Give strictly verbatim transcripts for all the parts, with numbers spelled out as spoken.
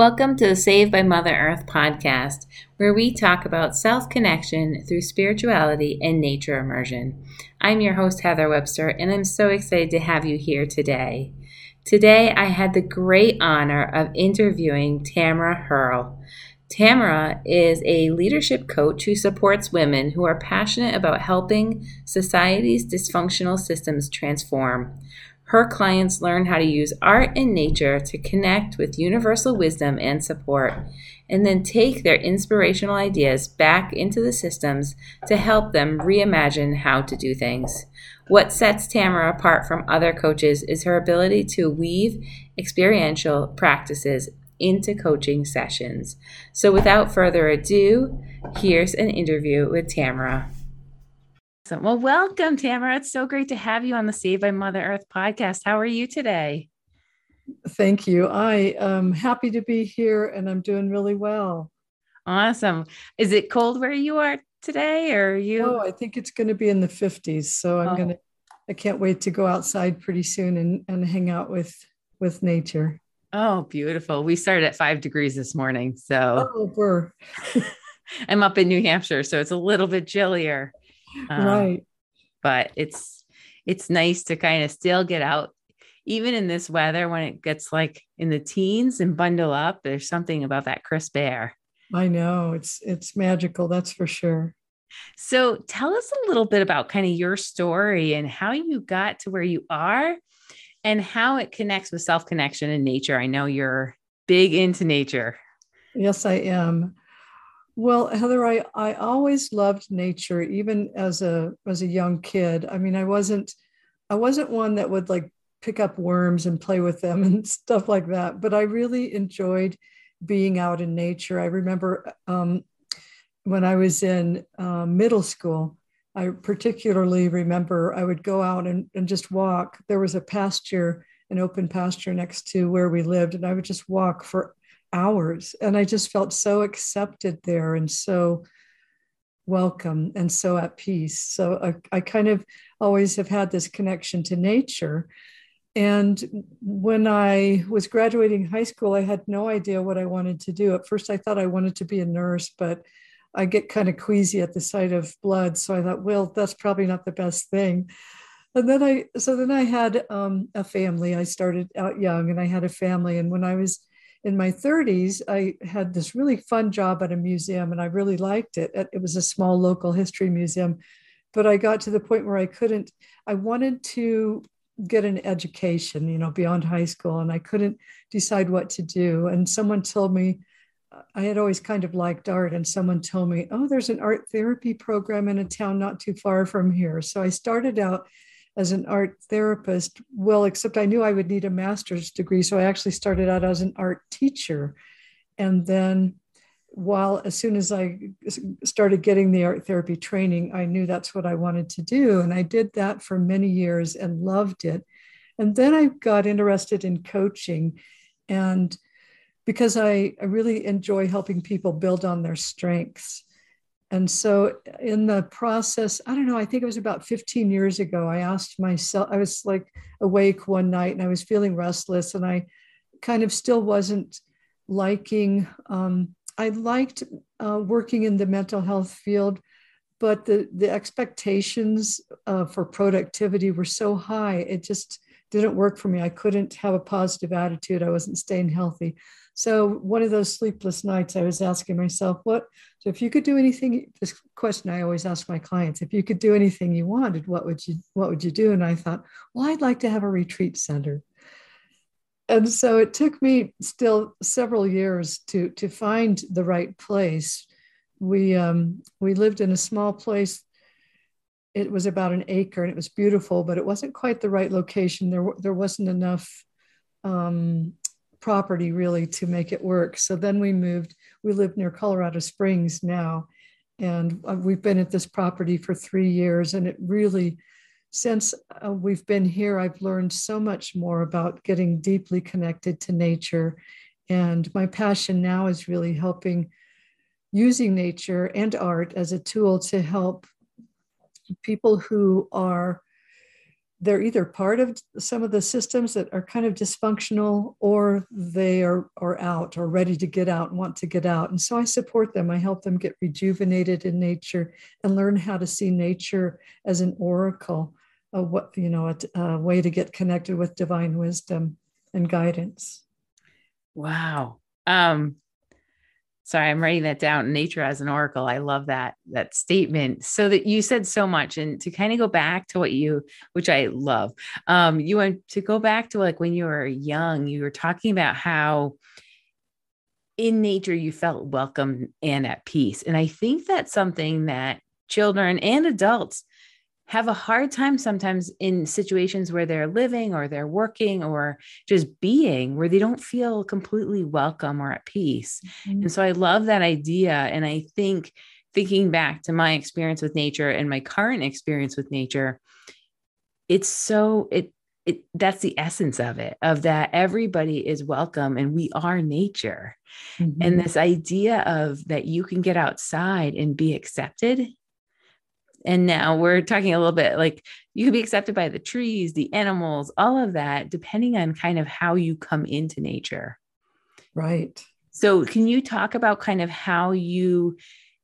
Welcome to the Saved by Mother Earth podcast, where we talk about self-connection through spirituality and nature immersion. I'm your host, Heather Webster, and I'm so excited to have you here today. Today, I had the great honor of interviewing Tamara Hurl. Tamara is a leadership coach who supports women who are passionate about helping society's dysfunctional systems transform. Her clients learn how to use art and nature to connect with universal wisdom and support, and then take their inspirational ideas back into the systems to help them reimagine how to do things. What sets Tamara apart from other coaches is her ability to weave experiential practices into coaching sessions. So without further ado, here's an interview with Tamara. Awesome. Well, welcome, Tamara. It's so great to have you on the Saved by Mother Earth podcast. How are you today? Thank you. I am happy to be here and I'm doing really well. Awesome. Is it cold where you are today? Or are you? Oh, I think it's going to be in the fifties. So I'm oh. going to, I can't wait to go outside pretty soon and, and hang out with, with nature. Oh, beautiful. We started at five degrees this morning. So oh, we're. I'm up in New Hampshire, so it's a little bit chillier. Um, right. But it's, it's nice to kind of still get out, even in this weather, when it gets like in the teens and bundle up. There's something about that crisp air. I know it's, it's magical. That's for sure. So tell us a little bit about kind of your story and how you got to where you are and how it connects with self-connection and nature. I know you're big into nature. Yes, I am. Well, Heather, I, I always loved nature, even as a, as a young kid. I mean, I wasn't, I wasn't one that would like pick up worms and play with them and stuff like that, but I really enjoyed being out in nature. I remember um, when I was in uh, middle school, I particularly remember I would go out and, and just walk. There was a pasture, an open pasture next to where we lived, and I would just walk for hours. And I just felt so accepted there and so welcome and so at peace. So I, I kind of always have had this connection to nature. And when I was graduating high school, I had no idea what I wanted to do. At first, I thought I wanted to be a nurse, but I get kind of queasy at the sight of blood. So I thought, well, that's probably not the best thing. And then I, so then I had um, a family. I started out young and I had a family. And when I was in my thirties, I had this really fun job at a museum and I really liked it. It was a small local history museum, but I got to the point where I couldn't, I wanted to get an education, you know, beyond high school, and I couldn't decide what to do. And someone told me, I had always kind of liked art, and someone told me, oh, there's an art therapy program in a town not too far from here. So I started out as an art therapist. Well, except I knew I would need a master's degree. So I actually started out as an art teacher. And then while, as soon as I started getting the art therapy training, I knew that's what I wanted to do. And I did that for many years and loved it. And then I got interested in coaching, and because I, I really enjoy helping people build on their strengths. And so in the process, I don't know, I think it was about fifteen years ago, I asked myself, I was like awake one night and I was feeling restless, and I kind of still wasn't liking, um, I liked uh, working in the mental health field, but the, the expectations uh, for productivity were so high. It just didn't work for me. I couldn't have a positive attitude. I wasn't staying healthy. So one of those sleepless nights, I was asking myself, what, so if you could do anything, this question I always ask my clients, if you could do anything you wanted, what would you, what would you do? And I thought, well, I'd like to have a retreat center. And so it took me still several years to, to find the right place. We, um, we lived in a small place. It was about an acre and it was beautiful, but it wasn't quite the right location. There, there wasn't enough, um, property really to make it work. So then we moved, we live near Colorado Springs now, and we've been at this property for three years. And it really, since uh, we've been here, I've learned so much more about getting deeply connected to nature. And my passion now is really helping, using nature and art as a tool to help people who are they're either part of some of the systems that are kind of dysfunctional, or they are, are out or ready to get out and want to get out. And so I support them. I help them get rejuvenated in nature and learn how to see nature as an oracle, a, you know, a, a way to get connected with divine wisdom and guidance. Wow. Um, sorry, I'm writing that down. Nature as an oracle. I love that, that statement. So that you said so much, and to kind of go back to what you, which I love, um, you went to go back to like when you were young, you were talking about how in nature, you felt welcome and at peace. And I think that's something that children and adults have a hard time sometimes in situations where they're living or they're working or just being, where they don't feel completely welcome or at peace. Mm-hmm. And so I love that idea. And I think thinking back to my experience with nature and my current experience with nature, it's so, it, it, that's the essence of it, of that everybody is welcome and we are nature. Mm-hmm. And this idea of that you can get outside and be accepted. And now we're talking a little bit like you could be accepted by the trees, the animals, all of that, depending on kind of how you come into nature. Right. So can you talk about kind of how you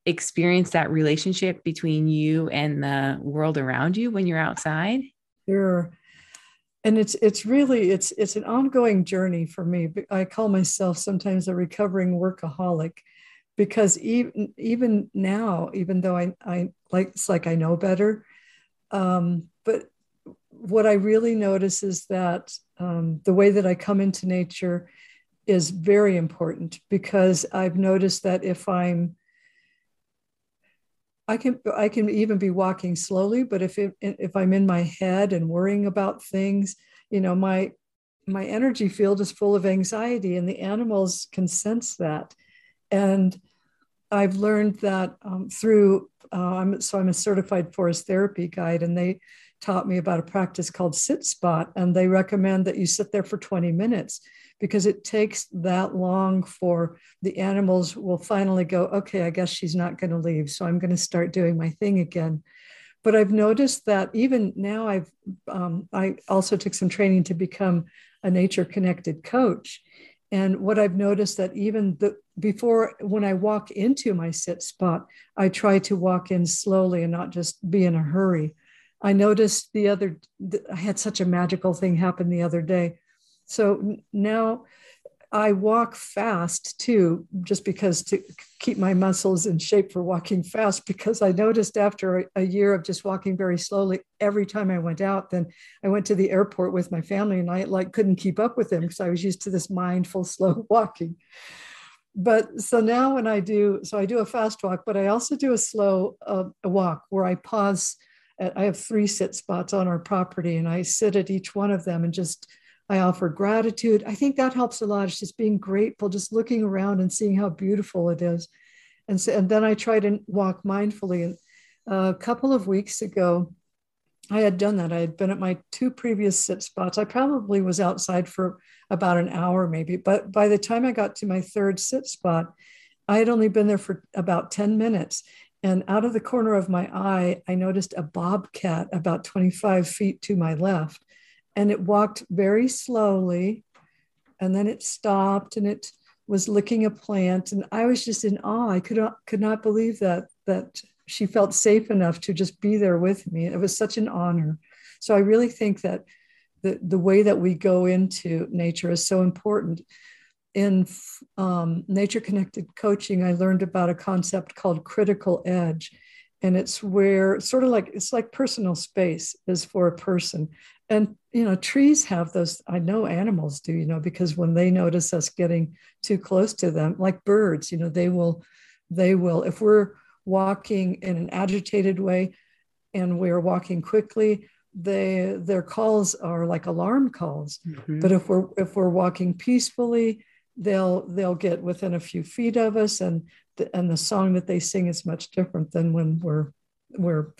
experience that relationship between you and the world around you when you're outside? Sure. And it's, it's really, it's, it's an ongoing journey for me. I call myself sometimes a recovering workaholic, because even, even now, even though I, I like, it's like I know better. Um, but what I really notice is that um, the way that I come into nature is very important, because I've noticed that if I'm, I can, I can even be walking slowly, but if, it, if I'm in my head and worrying about things, you know, my, my energy field is full of anxiety, and the animals can sense that. And I've learned that um, through, uh, I'm, so I'm a certified forest therapy guide, and they taught me about a practice called Sit Spot. And they recommend that you sit there for twenty minutes, because it takes that long for the animals will finally go, okay, I guess she's not going to leave, so I'm going to start doing my thing again. But I've noticed that even now I've, um, I also took some training to become a nature connected coach. And what I've noticed that even the, before, when I walk into my sit spot, I try to walk in slowly and not just be in a hurry. I noticed the other, I had such a magical thing happen the other day. So now I walk fast too, just because to keep my muscles in shape for walking fast, because I noticed after a year of just walking very slowly, every time I went out, then I went to the airport with my family, and I like couldn't keep up with them because I was used to this mindful, slow walking. But so now when I do, so I do a fast walk, but I also do a slow uh, walk where I pause. At, I have three sit spots on our property, and I sit at each one of them and just I offer gratitude. I think that helps a lot. It's just being grateful, just looking around and seeing how beautiful it is. And so, and then I try to walk mindfully. And a couple of weeks ago, I had done that. I had been at my two previous sit spots. I probably was outside for about an hour maybe, but by the time I got to my third sit spot, I had only been there for about ten minutes. And out of the corner of my eye, I noticed a bobcat about twenty-five feet to my left. And it walked very slowly, and then it stopped, and it was licking a plant. And I was just in awe. I could not, could not believe that, that she felt safe enough to just be there with me. It was such an honor. So I really think that the, the way that we go into nature is so important. In um, Nature Connected Coaching, I learned about a concept called critical edge. And it's where sort of like, it's like personal space is for a person. And, you know, trees have those, I know animals do, you know, because when they notice us getting too close to them, like birds, you know, they will, they will, if we're walking in an agitated way and we're walking quickly, they, their calls are like alarm calls. Mm-hmm. But if we're, if we're walking peacefully, they'll, they'll get within a few feet of us, and the, and the song that they sing is much different than when we're, we're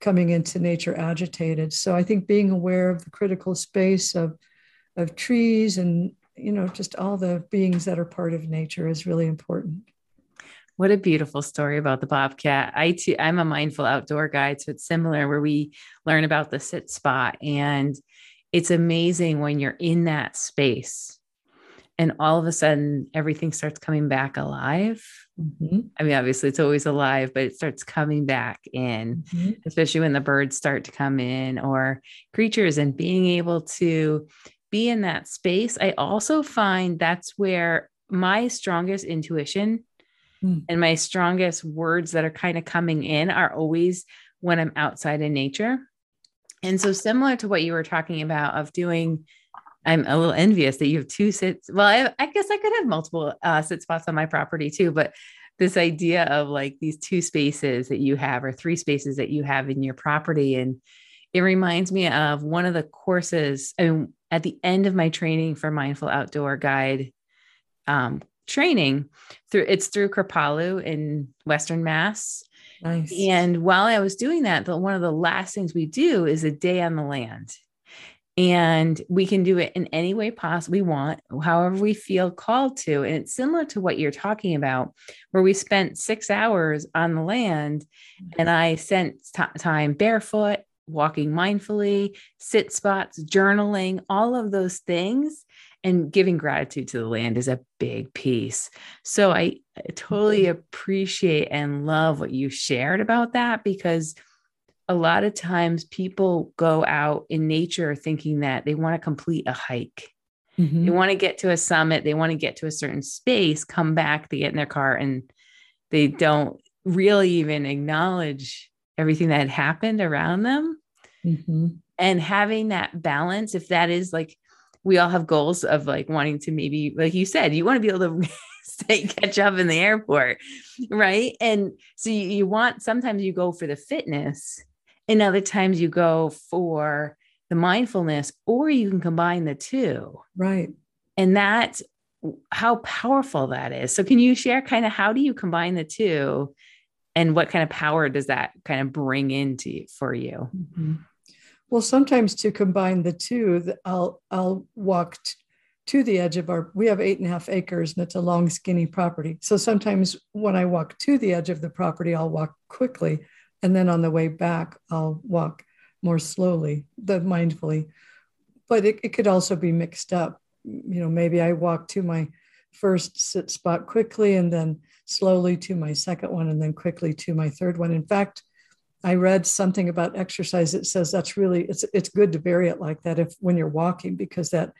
coming into nature agitated. So I think being aware of the critical space of, of trees and, you know, just all the beings that are part of nature is really important. What a beautiful story about the bobcat. I too, I'm a mindful outdoor guide. So it's similar where we learn about the sit spot, and it's amazing when you're in that space and all of a sudden everything starts coming back alive. Mm-hmm. I mean, obviously it's always alive, but it starts coming back in, mm-hmm. especially when the birds start to come in or creatures, and being able to be in that space. I also find that's where my strongest intuition mm. and my strongest words that are kind of coming in are always when I'm outside in nature. And so similar to what you were talking about of doing, I'm a little envious that you have two sits. Well, I, I guess I could have multiple uh, sit spots on my property too, but this idea of like these two spaces that you have, or three spaces that you have in your property. And it reminds me of one of the courses, I mean, at the end of my training for mindful outdoor guide um, training through, it's through Kripalu in Western Mass. Nice. And while I was doing that, the, one of the last things we do is a day on the land. And we can do it in any way possible we want, however we feel called to. And it's similar to what you're talking about, where we spent six hours on the land, and I spent t- time barefoot, walking mindfully, sit spots, journaling, all of those things, and giving gratitude to the land is a big piece. So I totally appreciate and love what you shared about that, because a lot of times people go out in nature thinking that they want to complete a hike. Mm-hmm. They want to get to a summit. They want to get to a certain space, come back, they get in their car, and they don't really even acknowledge everything that had happened around them. Mm-hmm. And having that balance, if that is like, we all have goals of like wanting to, maybe, like you said, you want to be able to stay, catch up in the airport. Right. And so you, you want, sometimes you go for the fitness, and other times you go for the mindfulness, or you can combine the two. Right. And that's how powerful that is. So can you share kind of, how do you combine the two, and what kind of power does that kind of bring into for you? Mm-hmm. Well, sometimes to combine the two, I'll, I'll walk t- to the edge of our, we have eight and a half acres and it's a long, skinny property. So sometimes when I walk to the edge of the property, I'll walk quickly. And then on the way back, I'll walk more slowly, the mindfully, but it, it could also be mixed up. You know, maybe I walk to my first sit spot quickly, and then slowly to my second one, and then quickly to my third one. In fact, I read something about exercise that says that's really, it's it's good to vary it like that if when you're walking, because that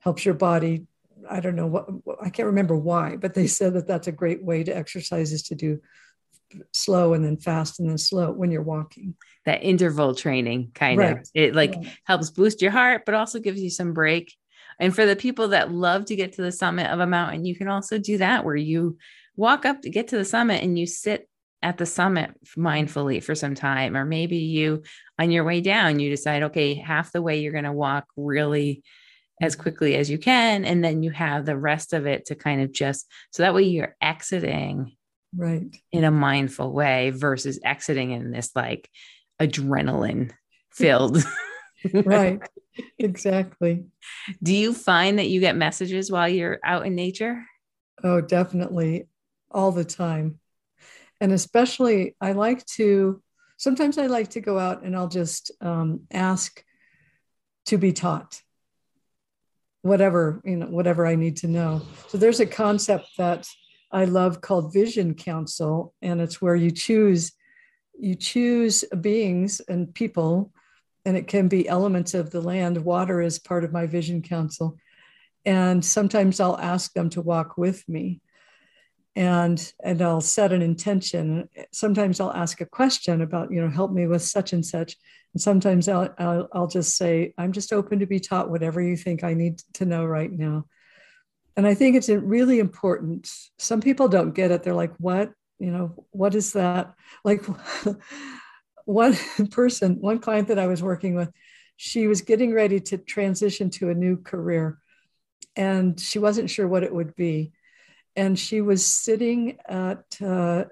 helps your body. I don't know what, I can't remember why, but they said that that's a great way to exercise, is to do slow and then fast and then slow when you're walking. That interval training kind right. of, it like yeah. helps boost your heart, but also gives you some break. And for the people that love to get to the summit of a mountain, you can also do that, where you walk up to get to the summit and you sit at the summit mindfully for some time. Or maybe you, on your way down, you decide, okay, half the way you're going to walk really as quickly as you can. And then you have the rest of it to kind of just, so that way you're exiting right in a mindful way versus exiting in this like adrenaline filled. Right. Exactly. Do you find that you get messages while you're out in nature? Oh, definitely. All the time. And especially I like to, sometimes I like to go out and I'll just um, ask to be taught whatever, you know, whatever I need to know. So there's a concept that I love called vision council, and it's where you choose, you choose beings and people, and it can be elements of the land. Water is part of my vision council. And sometimes I'll ask them to walk with me, and, and I'll set an intention. Sometimes I'll ask a question about, you know, help me with such and such. And sometimes I'll, I'll, I'll just say, I'm just open to be taught whatever you think I need to know right now. And I think it's really important. Some people don't get it. They're like, what, you know, what is that? Like one person, one client that I was working with, she was getting ready to transition to a new career, and she wasn't sure what it would be. And she was sitting at uh,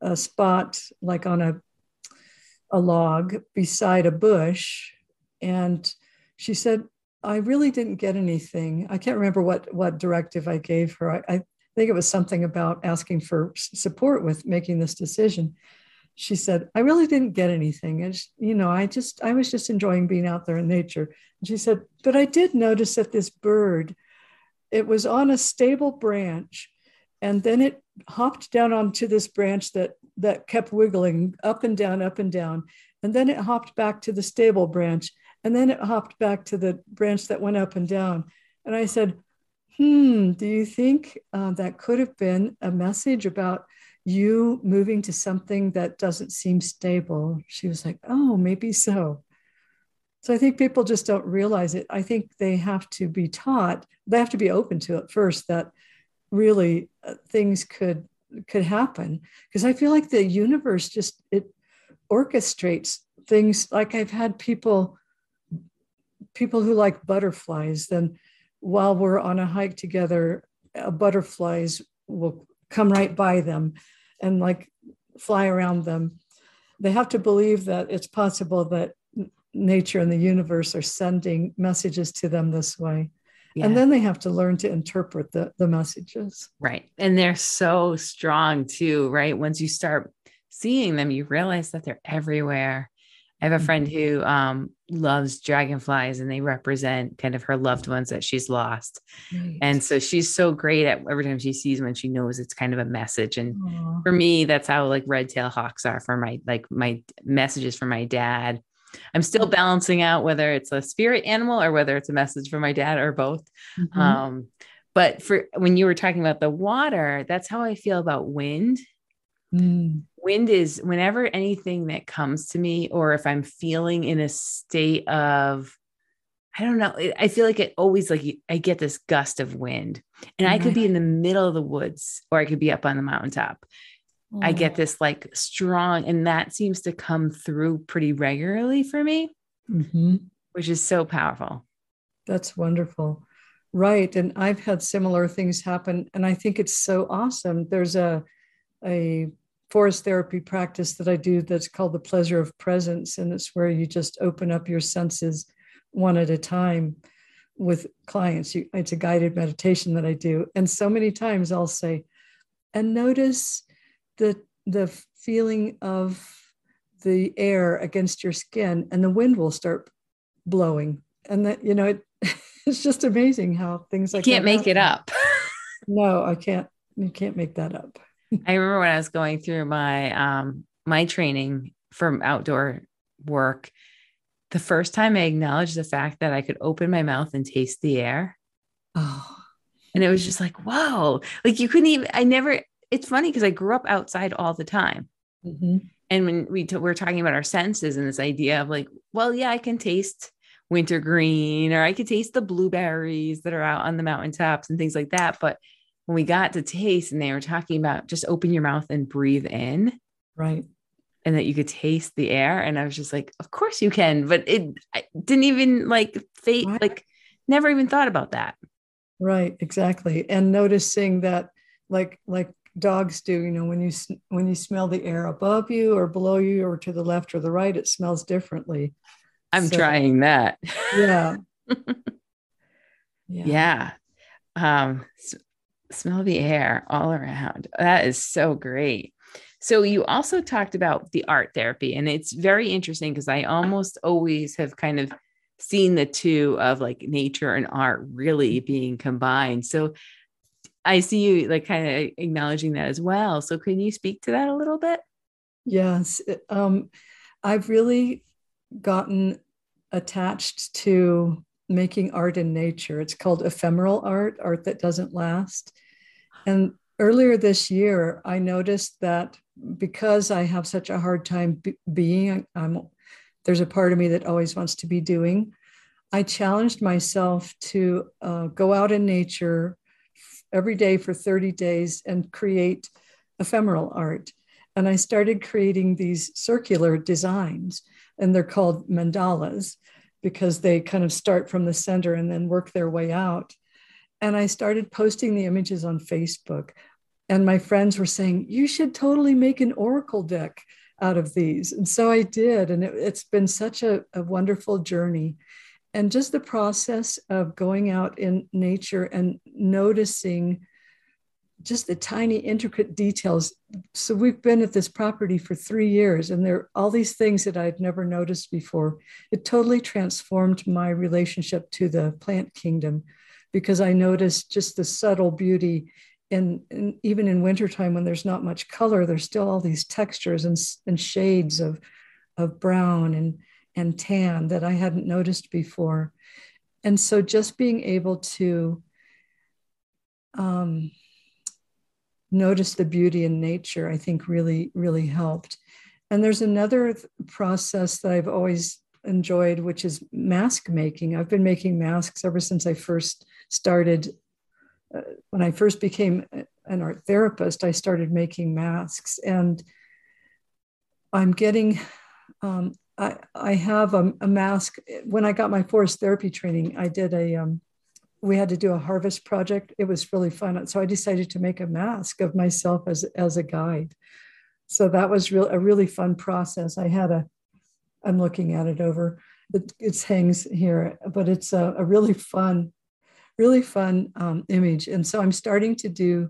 a spot, like on a, a log beside a bush. And she said, I really didn't get anything. I can't remember what, what directive I gave her. I, I think it was something about asking for support with making this decision. She said, I really didn't get anything. And, she, you know, I just, I was just enjoying being out there in nature. And she said, but I did notice that this bird, it was on a stable branch, and then it hopped down onto this branch that, that kept wiggling up and down, up and down. And then it hopped back to the stable branch. And then it hopped back to the branch that went up and down. And I said, hmm, do you think uh, that could have been a message about you moving to something that doesn't seem stable? She was like, oh, maybe so. So I think people just don't realize it. I think they have to be taught, they have to be open to it first, that really uh, things could could happen. Because I feel like the universe just, it orchestrates things. Like I've had people, people who like butterflies, then while we're on a hike together, uh, butterflies will come right by them and like fly around them. They have to believe that it's possible that nature and the universe are sending messages to them this way. Yeah. And then they have to learn to interpret the, the messages. Right. And they're so strong too, right? Once you start seeing them, you realize that they're everywhere. I have a friend who um, loves dragonflies, and they represent kind of her loved ones that she's lost. Right. And so she's so great at every time she sees one, she knows it's kind of a message. And Aww. For me, that's how like red tail hawks are for my, like my messages for my dad. I'm still balancing out whether it's a spirit animal or whether it's a message from my dad or both. Mm-hmm. Um, but for when you were talking about the water, that's how I feel about wind. Mm. Wind is whenever anything that comes to me, or if I'm feeling in a state of, I don't know, I feel like it always like I get this gust of wind, and mm-hmm. I could be in the middle of the woods, or I could be up on the mountaintop. Mm. I get this like strong, and that seems to come through pretty regularly for me, mm-hmm. which is so powerful. That's wonderful. Right. And I've had similar things happen, and I think it's so awesome. There's a, a forest therapy practice that I do that's called the pleasure of presence. And it's where you just open up your senses one at a time with clients. You, it's a guided meditation that I do. And so many times I'll say, and notice the, the feeling of the air against your skin, and the wind will start blowing. And that, you know, it, it's just amazing how things like that. You can't make it up. No, I can't. You can't make that up. I remember when I was going through my, um, my training from outdoor work, the first time I acknowledged the fact that I could open my mouth and taste the air. Oh, and it was just like, whoa, like you couldn't even, I never, it's funny because I grew up outside all the time. Mm-hmm. And when we, t- we were talking about our senses and this idea of like, well, yeah, I can taste wintergreen, or I could taste the blueberries that are out on the mountaintops and things like that. But when we got to taste, and they were talking about just open your mouth and breathe in. Right. And that you could taste the air. And I was just like, of course you can, but it I didn't even like fate, right. Like never even thought about that. Right. Exactly. And noticing that like, like dogs do, you know, when you, when you smell the air above you or below you or to the left or the right, it smells differently. I'm so, trying that. Yeah. Yeah. Yeah. Um, so, smell the air all around. That is so great. So you also talked about the art therapy, and it's very interesting because I almost always have kind of seen the two of like nature and art really being combined. So I see you like kind of acknowledging that as well. So can you speak to that a little bit? Yes. Um, I've really gotten attached to making art in nature. It's called ephemeral art, art that doesn't last. And earlier this year, I noticed that because I have such a hard time be- being, I'm, there's a part of me that always wants to be doing. I challenged myself to uh, go out in nature every day for thirty days and create ephemeral art. And I started creating these circular designs, and they're called mandalas, because they kind of start from the center and then work their way out. And I started posting the images on Facebook, and my friends were saying, you should totally make an oracle deck out of these. And so I did. And it, it's been such a, a wonderful journey. And just the process of going out in nature and noticing just the tiny intricate details. So we've been at this property for three years and there are all these things that I've never noticed before. It totally transformed my relationship to the plant kingdom because I noticed just the subtle beauty. And, and even in wintertime when there's not much color, there's still all these textures and, and shades of, of brown and, and tan that I hadn't noticed before. And so just being able to um, notice the beauty in nature, I think really, really helped. And there's another th- process that I've always enjoyed, which is mask making. I've been making masks ever since I first started. Uh, when I first became an art therapist, I started making masks, and I'm getting, um, I, I have a, a mask. When I got my forest therapy training, I did a, um, we had to do a harvest project. It was really fun. So I decided to make a mask of myself as, as a guide. So that was real, a really fun process. I had a, I'm looking at it over, it, it hangs here, but it's a, a really fun, really fun um, image. And so I'm starting to do,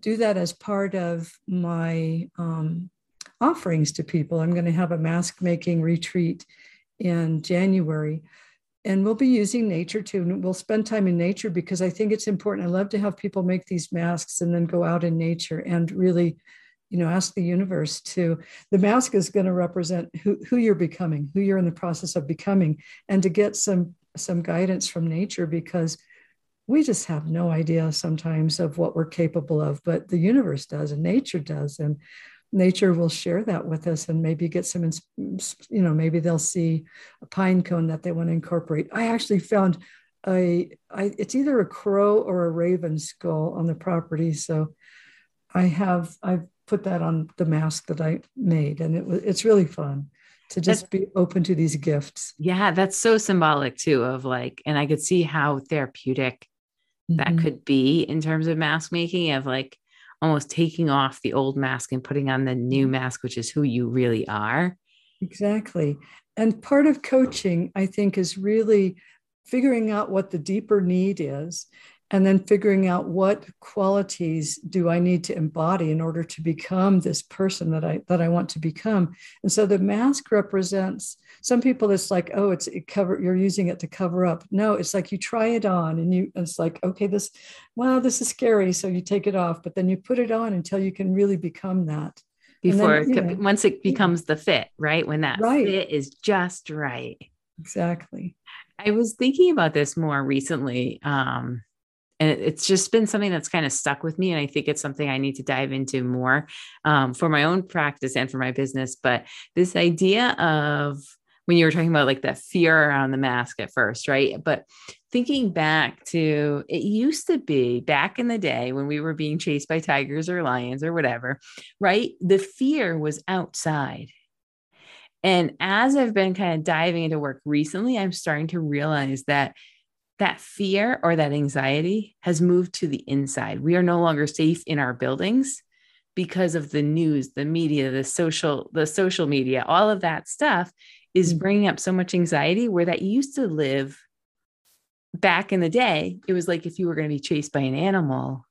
do that as part of my um, offerings to people. I'm going to have a mask making retreat in January. And we'll be using nature too. And we'll spend time in nature because I think it's important. I love to have people make these masks and then go out in nature and really, you know, ask the universe to, the mask is going to represent who, who you're becoming, who you're in the process of becoming, and to get some, some guidance from nature, because we just have no idea sometimes of what we're capable of, but the universe does and nature does. And nature will share that with us and maybe get some, you know, maybe they'll see a pine cone that they want to incorporate. I actually found a, I, it's either a crow or a raven skull on the property. So I have, I've put that on the mask that I made, and it was, it's really fun to just that's, be open to these gifts. Yeah. That's so symbolic too of like, and I could see how therapeutic mm-hmm. that could be in terms of mask making, of like, almost taking off the old mask and putting on the new mask, which is who you really are. Exactly. And part of coaching, I think, is really figuring out what the deeper need is, and then figuring out what qualities do I need to embody in order to become this person that I, that I want to become. And so the mask represents, some people it's like, oh, it's it cover, you're using it to cover up. No, it's like you try it on and you, it's like, okay, this, wow, this is scary. So you take it off, but then you put it on until you can really become that. Before, then, you know, once it becomes the fit, right? When that right. fit is just right. Exactly. I was thinking about this more recently. Um, And it's just been something that's kind of stuck with me. And I think it's something I need to dive into more um, for my own practice and for my business. But this idea of when you were talking about like that fear around the mask at first, right? But thinking back to, it used to be back in the day when we were being chased by tigers or lions or whatever, right? The fear was outside. And as I've been kind of diving into work recently, I'm starting to realize that that fear or that anxiety has moved to the inside. We are no longer safe in our buildings because of the news, the media, the social, the social media, all of that stuff is bringing up so much anxiety, where that used to live back in the day. It was like, if you were going to be chased by an animal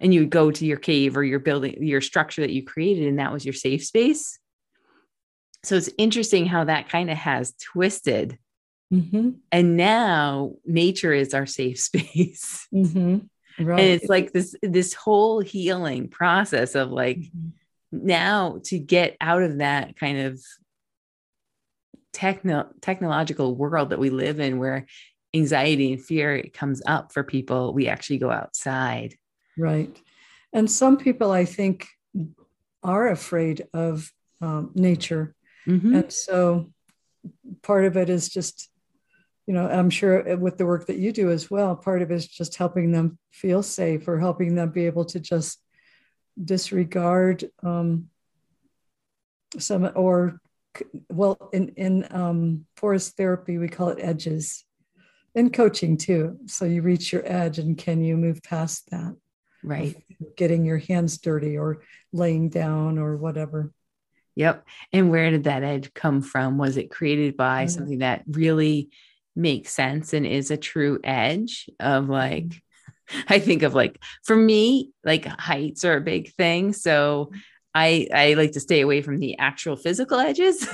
and you would go to your cave or your building, your structure that you created, and that was your safe space. So it's interesting how that kind of has twisted. Mm-hmm. And now nature is our safe space. Mm-hmm. Right. And it's like this, this whole healing process of like mm-hmm. now to get out of that kind of techno technological world that we live in, where anxiety and fear comes up for people, we actually go outside. Right. And some people, I think, are afraid of um, nature. Mm-hmm. And so part of it is just, you know, I'm sure with the work that you do as well, part of it is just helping them feel safe, or helping them be able to just disregard um, some, or, well, in, in um, forest therapy, we call it edges, and coaching too. So you reach your edge and can you move past that? Right. Getting your hands dirty or laying down or whatever. Yep. And where did that edge come from? Was it created by mm-hmm. something that really makes sense and is a true edge of like, I think of like, for me, like heights are a big thing. So I, I like to stay away from the actual physical edges.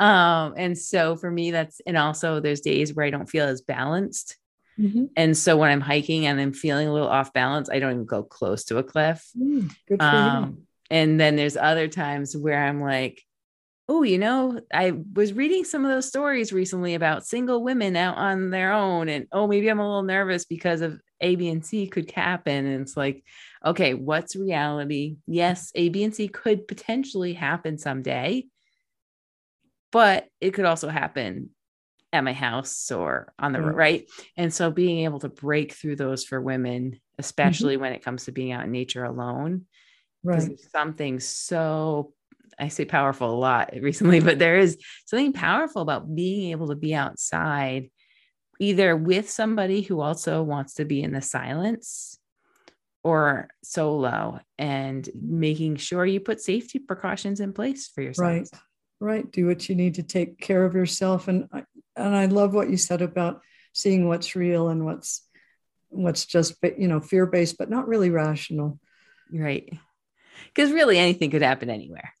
um, and so for me, that's, and also there's days where I don't feel as balanced. Mm-hmm. And so when I'm hiking and I'm feeling a little off balance, I don't even go close to a cliff. Mm, good for um, you. And then there's other times where I'm like, oh, you know, I was reading some of those stories recently about single women out on their own. And, oh, maybe I'm a little nervous because of A, B, and C could happen. And it's like, okay, what's reality? Yes, A, B, and C could potentially happen someday, but it could also happen at my house or on the road, right? And so being able to break through those for women, especially mm-hmm. when it comes to being out in nature alone, because right. something so, I say powerful a lot recently, but there is something powerful about being able to be outside, either with somebody who also wants to be in the silence or solo, and making sure you put safety precautions in place for yourself. Right. Right. Do what you need to take care of yourself. And, and I love what you said about seeing what's real and what's, what's just, you know, fear-based, but not really rational. Right. Because really anything could happen anywhere.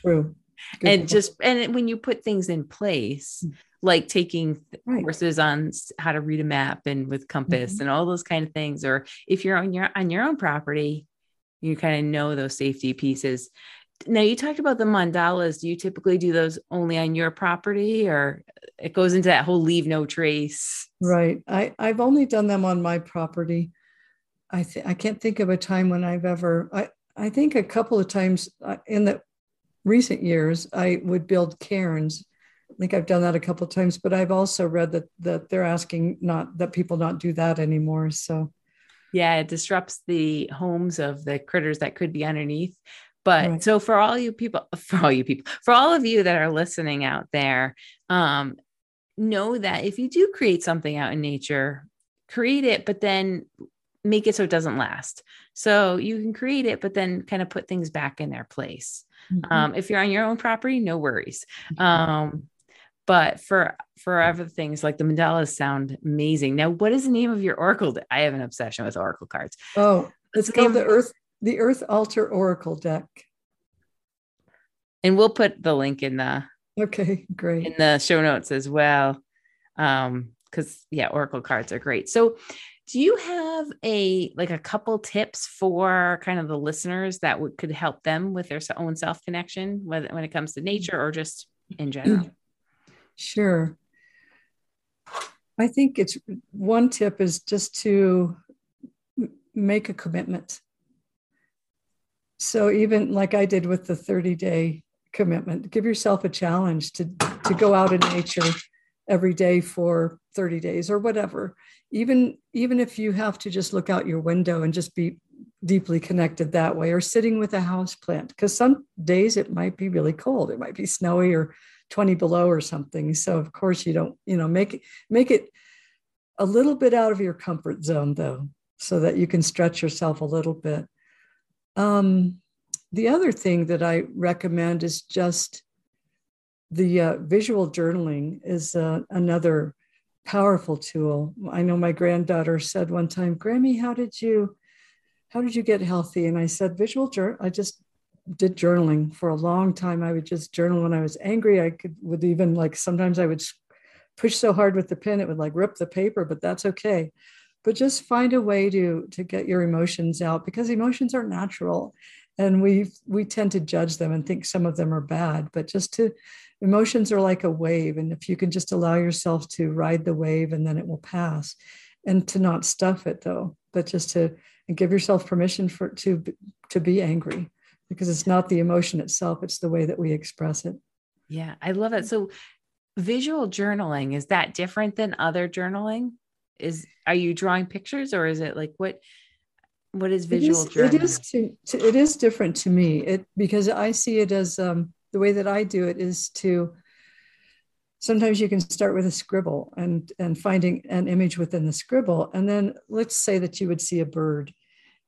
True. Good. And just, and when you put things in place, like taking right. courses on how to read a map and with compass mm-hmm. and all those kind of things, or if you're on your, on your own property, you kind of know those safety pieces. Now you talked about the mandalas. Do you typically do those only on your property, or it goes into that whole leave no trace? Right. I I've only done them on my property. I th- I can't think of a time when I've ever, I, I think a couple of times in the recent years, I would build cairns. I think I've done that a couple of times, but I've also read that that they're asking not that people not do that anymore. So yeah, it disrupts the homes of the critters that could be underneath. But right. so for all you people, for all you people, for all of you that are listening out there, um, know that if you do create something out in nature, create it, but then make it so it doesn't last. So you can create it, but then kind of put things back in their place. Mm-hmm. Um, if you're on your own property, no worries. Um, but for, for other things, like the mandalas sound amazing. Now, what is the name of your Oracle? De- I have an obsession with Oracle cards. Oh, it's called the Earth, the Earth Altar Oracle deck. And we'll put the link in the, okay, great. In the show notes as well. Um, cause yeah, Oracle cards are great. So do you have a, like a couple tips for kind of the listeners that would, could help them with their own self-connection, whether when it comes to nature or just in general? Sure. I think it's one tip is just to make a commitment. So even like I did with the thirty day commitment, give yourself a challenge to, to go out in nature every day for thirty days or whatever. Even, even if you have to just look out your window and just be deeply connected that way, or sitting with a houseplant, because some days it might be really cold. It might be snowy or twenty below or something. So of course you don't, you know, make it, make it a little bit out of your comfort zone though, so that you can stretch yourself a little bit. Um, the other thing that I recommend is just the uh, visual journaling is uh, another powerful tool. I know my granddaughter said one time, Grammy, how did you, how did you get healthy? And I said, visual journal. I just did journaling for a long time. I would just journal when I was angry. I could, would even like, sometimes I would push so hard with the pen, it would like rip the paper, but that's okay. But just find a way to, to get your emotions out, because emotions are natural. And we we tend to judge them and think some of them are bad, but just to, emotions are like a wave. And if you can just allow yourself to ride the wave, and then it will pass, and to not stuff it though, but just to give yourself permission for to to be angry, because it's not the emotion itself. It's the way that we express it. Yeah. I love it. So visual journaling, is that different than other journaling? Is, are you drawing pictures, or is it like what, What is visual it is, journaling? It is, to, to, it is different to me it, because I see it as um, the way that I do it is to, sometimes you can start with a scribble and, and finding an image within the scribble. And then let's say that you would see a bird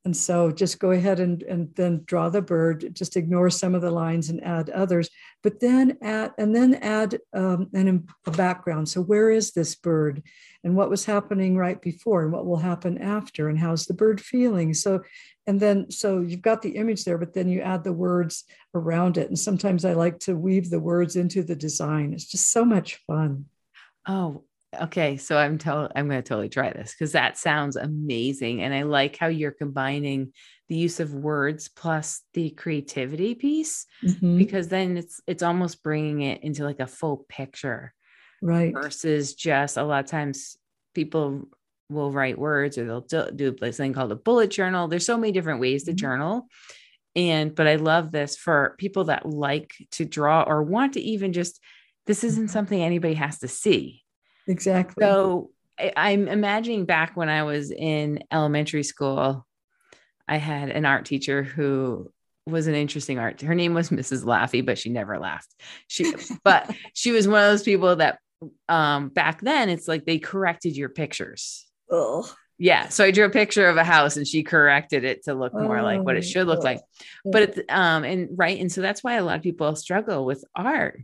And so just go ahead and, and then draw the bird, just ignore some of the lines and add others, but then add, and then add um, an, a background. So where is this bird and what was happening right before and what will happen after and how's the bird feeling? So, and then, so you've got the image there, but then you add the words around it. And sometimes I like to weave the words into the design. It's just so much fun. Oh, okay. So I'm tell I'm going to totally try this because that sounds amazing. And I like how you're combining the use of words plus the creativity piece, mm-hmm. because then it's, it's almost bringing it into like a full picture, right? Versus just a lot of times people will write words or they'll do, do this thing called a bullet journal. There's so many different ways to mm-hmm. journal. And, but I love this for people that like to draw or want to even just, this isn't something anybody has to see. Exactly. So I, I'm imagining back when I was in elementary school, I had an art teacher who was an interesting art. Her name was Missus Laffey, but she never laughed. She, but she was one of those people that um, back then it's like they corrected your pictures. Oh, yeah. So I drew a picture of a house and she corrected it to look more oh, like what it should look oh. like. But it's, um, and right. And so that's why a lot of people struggle with art.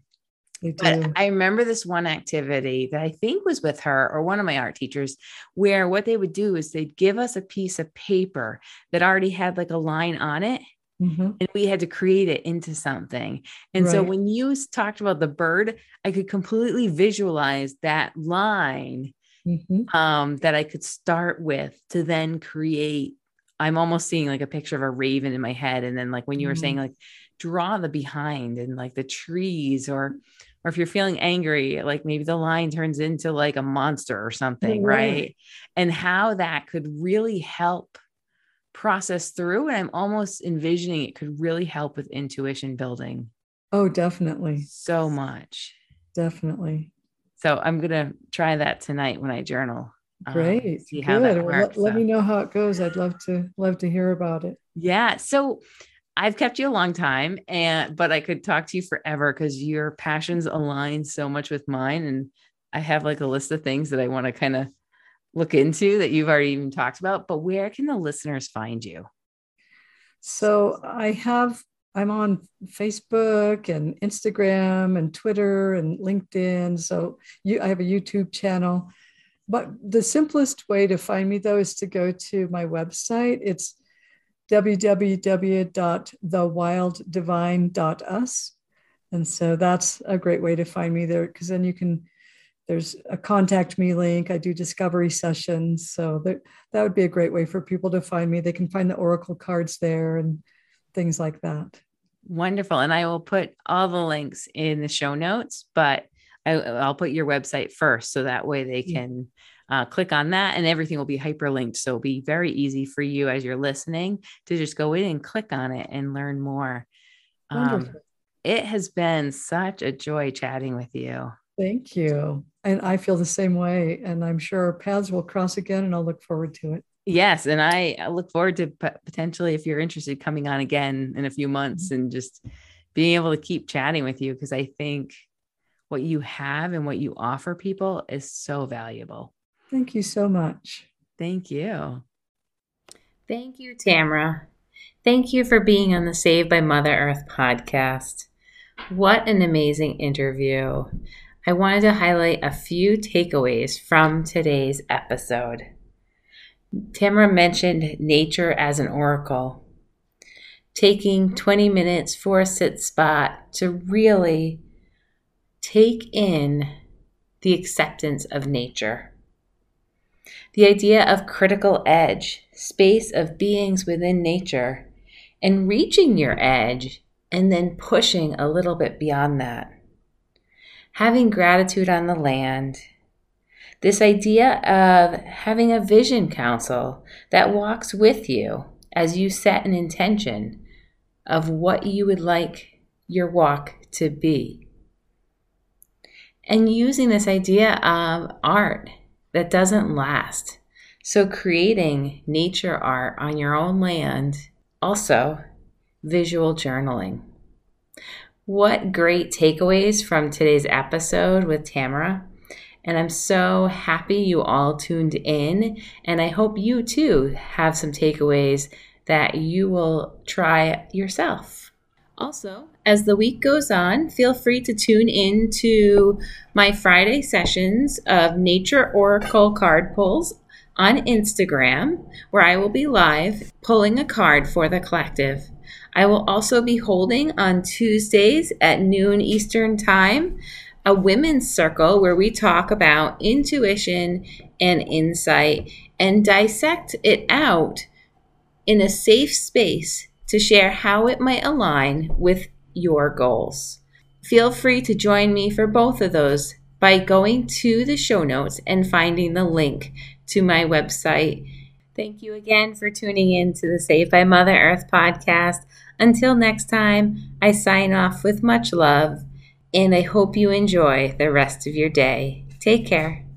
But I remember this one activity that I think was with her or one of my art teachers, where what they would do is they'd give us a piece of paper that already had like a line on it, mm-hmm. and we had to create it into something. And right. so when you talked about the bird, I could completely visualize that line mm-hmm. um, that I could start with to then create. I'm almost seeing like a picture of a raven in my head. And then like when you were mm-hmm. saying like, draw the behind and like the trees, or, or if you're feeling angry, like maybe the line turns into like a monster or something. Mm-hmm. Right. And how that could really help process through. And I'm almost envisioning it could really help with intuition building. Oh, definitely. So much. Definitely. So I'm going to try that tonight when I journal. Great. Um, see how Good. that works. Well, let, so. let me know how it goes. I'd love to, love to hear about it. Yeah. So I've kept you a long time, and, but I could talk to you forever because your passions align so much with mine. And I have like a list of things that I want to kind of look into that you've already even talked about, but where can the listeners find you? So I have, I'm on Facebook and Instagram and Twitter and LinkedIn. So you, I have a YouTube channel, but the simplest way to find me though, is to go to my website. It's w w w dot the wild divine dot us. And so that's a great way to find me there, because then you can, there's a contact me link. I do discovery sessions. So that, that would be a great way for people to find me. They can find the oracle cards there and things like that. Wonderful. And I will put all the links in the show notes, but I, I'll put your website first. So that way they can Uh, click on that and everything will be hyperlinked. So it'll be very easy for you as you're listening to just go in and click on it and learn more. Um, it has been such a joy chatting with you. Thank you. And I feel the same way. And I'm sure our paths will cross again and I'll look forward to it. Yes. And I, I look forward to p- potentially, if you're interested, coming on again in a few months mm-hmm. and just being able to keep chatting with you. Because I think what you have and what you offer people is so valuable. Thank you so much. Thank you. Thank you, Tamara. Thank you for being on the Saved by Mother Earth podcast. What an amazing interview. I wanted to highlight a few takeaways from today's episode. Tamara mentioned nature as an oracle. Taking twenty minutes for a sit spot to really take in the acceptance of nature. The idea of critical edge, space of beings within nature, and reaching your edge and then pushing a little bit beyond that. Having gratitude on the land. This idea of having a vision council that walks with you as you set an intention of what you would like your walk to be. And using this idea of art that doesn't last. So creating nature art on your own land, also visual journaling. What great takeaways from today's episode with Tamara. And I'm so happy you all tuned in. And I hope you too have some takeaways that you will try yourself. Also, as the week goes on, feel free to tune in to my Friday sessions of Nature Oracle card pulls on Instagram, where I will be live pulling a card for the collective. I will also be holding on Tuesdays at noon Eastern Time a women's circle where we talk about intuition and insight and dissect it out in a safe space to share how it might align with your goals. Feel free to join me for both of those by going to the show notes and finding the link to my website. Thank you again for tuning in to the Saved by Mother Earth podcast. Until next time, I sign off with much love, and I hope you enjoy the rest of your day. Take care.